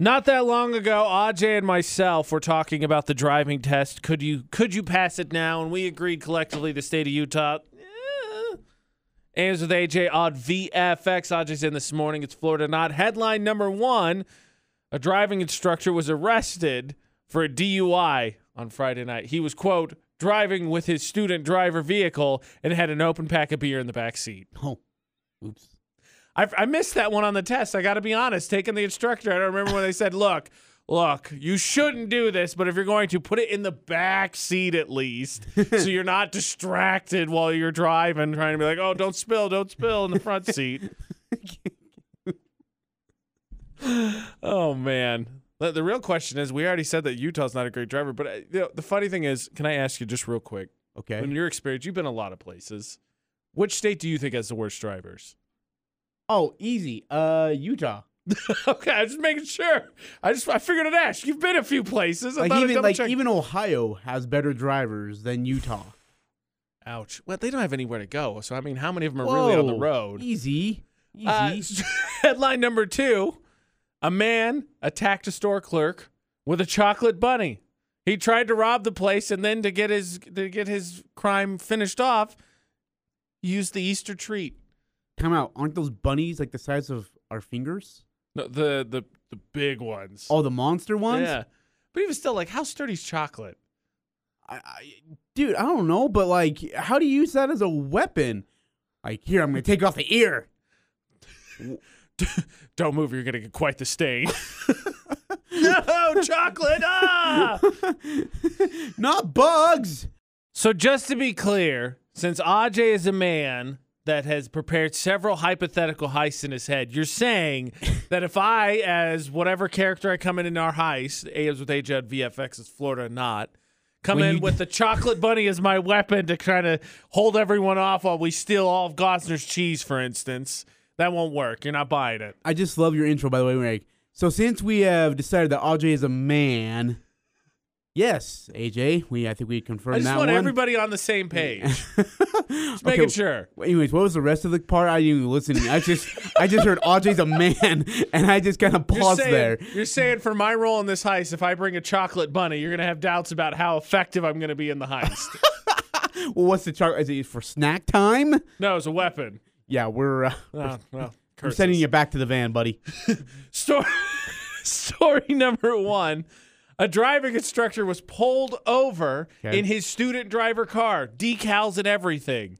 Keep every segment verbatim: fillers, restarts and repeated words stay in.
Not that long ago, Ajay and myself were talking about the driving test. Could you could you pass it now? And we agreed collectively, the state of Utah. Yeah. Answers with A J on V F X. Ajay's in this morning. It's Florida Not. Headline number one, a driving instructor was arrested for a D U I on Friday night. He was, quote, driving with his student driver vehicle and had an open pack of beer in the back seat. Oh, oops. I, I missed that one on the test. I got to be honest. Taking the instructor, I don't remember when they said, look, look, you shouldn't do this, but if you're going to, put it in the back seat at least so you're not distracted while you're driving, trying to be like, oh, don't spill, don't spill in the front seat. Oh, man. The, the real question is, we already said that Utah's not a great driver, but uh, you know, the funny thing is, can I ask you just real quick? Okay. In your experience, you've been a lot of places. Which state do you think has the worst drivers? Oh, easy. Uh, Utah. Okay, I was just making sure. I just I figured I'd ask. You've been a few places. I like thought even, I'd double like check. Even Ohio has better drivers than Utah. Ouch. Well, they don't have anywhere to go. So, I mean, how many of them are Whoa, really on the road? Easy. Easy. Uh, headline number two. A man attacked a store clerk with a chocolate bunny. He tried to rob the place, and then to get his to get his crime finished off, he used the Easter treat. Come out! Aren't those bunnies like the size of our fingers? No, the the the big ones. Oh, the monster ones. Yeah, but even still, like, how sturdy's chocolate? I, I, dude, I don't know, but like, how do you use that as a weapon? Like, here, I'm gonna take off the ear. Don't move, you're going to get quite the stain. No, chocolate! Ah! Not bugs! So just to be clear, since Ajay is a man that has prepared several hypothetical heists in his head, you're saying that if I, as whatever character I come in in our heist, A Ms with A J at V F X is Florida Not, come when in with d- the chocolate bunny as my weapon to kind of hold everyone off while we steal all of Gosner's cheese, for instance... That won't work. You're not buying it. I just love your intro, by the way, Mike. So since we have decided that Ajay is a man, yes, A J, we I think we confirmed that one. I just want one. Everybody on the same page. Just making okay. sure. Anyways, what was the rest of the part? I didn't even listen. I just I just heard Ajay's a man, and I just kind of paused you're saying, there. You're saying for my role in this heist, if I bring a chocolate bunny, you're going to have doubts about how effective I'm going to be in the heist. Well, what's the chocolate? Is it for snack time? No, it's a weapon. Yeah, we're, uh, oh, well, we're sending you back to the van, buddy. Story, story number one, a driving instructor was pulled over okay. in his student driver car, decals and everything.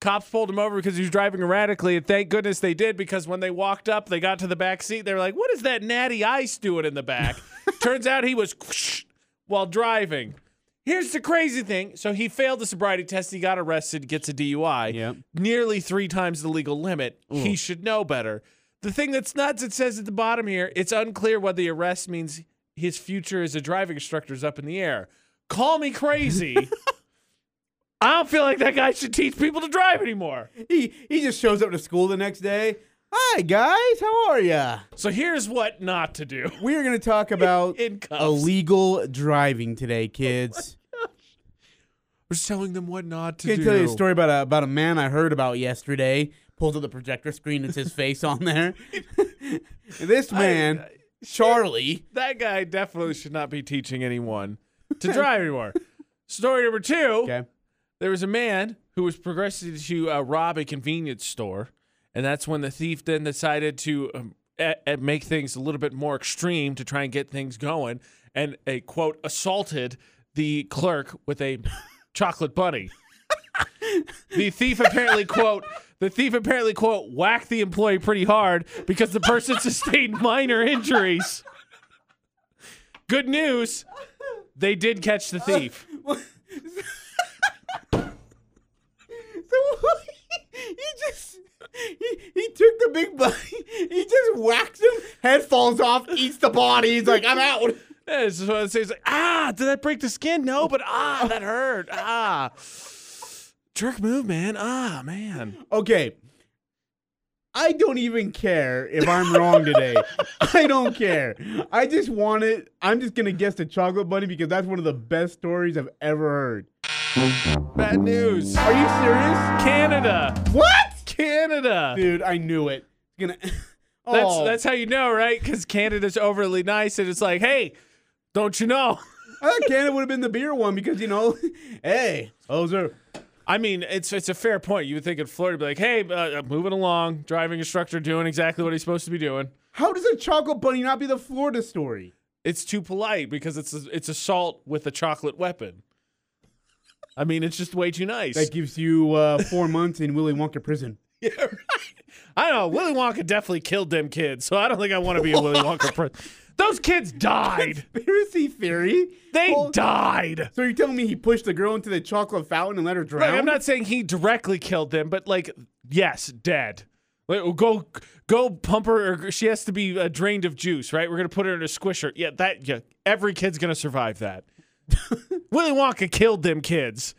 Cops pulled him over because he was driving erratically, and thank goodness they did, because when they walked up, they got to the back seat. They were like, what is that natty ice doing in the back? Turns out he was whoosh, while driving. Here's the crazy thing. So he failed the sobriety test. He got arrested, gets a D U I, yep. nearly three times the legal limit. Ooh. He should know better. The thing that's nuts, it says at the bottom here, it's unclear whether the arrest means his future as a driving instructor is up in the air. Call me crazy. I don't feel like that guy should teach people to drive anymore. He he just shows up to school the next day. Hi, guys. How are ya? So here's what not to do. We're going to talk about illegal driving today, kids. We're just telling them what not to do. I can tell you a story about a, about a man I heard about yesterday. Pulls up the projector screen. It's his face on there. This man, I, I, Charlie. That guy definitely should not be teaching anyone to drive anymore. Story number two. Okay. There was a man who was progressing to uh, rob a convenience store. And that's when the thief then decided to um, at, at make things a little bit more extreme to try and get things going. And a, quote, assaulted the clerk with a... chocolate bunny. The thief apparently, quote, the thief apparently, quote, whacked the employee pretty hard because the person sustained minor injuries. Good news, they did catch the thief. Uh, well, so he just, he, he took the big bunny, he just whacks him, head falls off, eats the body, he's like, I'm out. Yeah, so it's like, ah, did that break the skin? No, but ah, that hurt. Ah. Jerk move, man. Ah, man. Okay. I don't even care if I'm wrong today. I don't care. I just want it. I'm just going to guess the chocolate bunny because that's one of the best stories I've ever heard. Bad news. Are you serious? Canada. What? Canada. Dude, I knew it. Gonna. That's oh. that's how you know, right? Because Canada's overly nice, and it's like, hey, don't you know? I thought Canada would have been the beer one because, you know, hey, those are. I mean, it's it's a fair point. You would think in Florida, be like, hey, uh, moving along, driving instructor doing exactly what he's supposed to be doing. How does a chocolate bunny not be the Florida story? It's too polite because it's a, it's assault with a chocolate weapon. I mean, it's just way too nice. That gives you uh, four months in Willy Wonka prison. Yeah, right. I don't know. Willy Wonka definitely killed them kids, so I don't think I want to be a Willy Wonka prison. Those kids died. Conspiracy theory? They well, died. So you're telling me he pushed the girl into the chocolate fountain and let her drown? Right, I'm not saying he directly killed them, but like, yes, dead. Go, go pump her. Or she has to be uh, drained of juice, right? We're going to put her in a squisher. Yeah, that. Yeah, every kid's going to survive that. Willy Wonka killed them kids.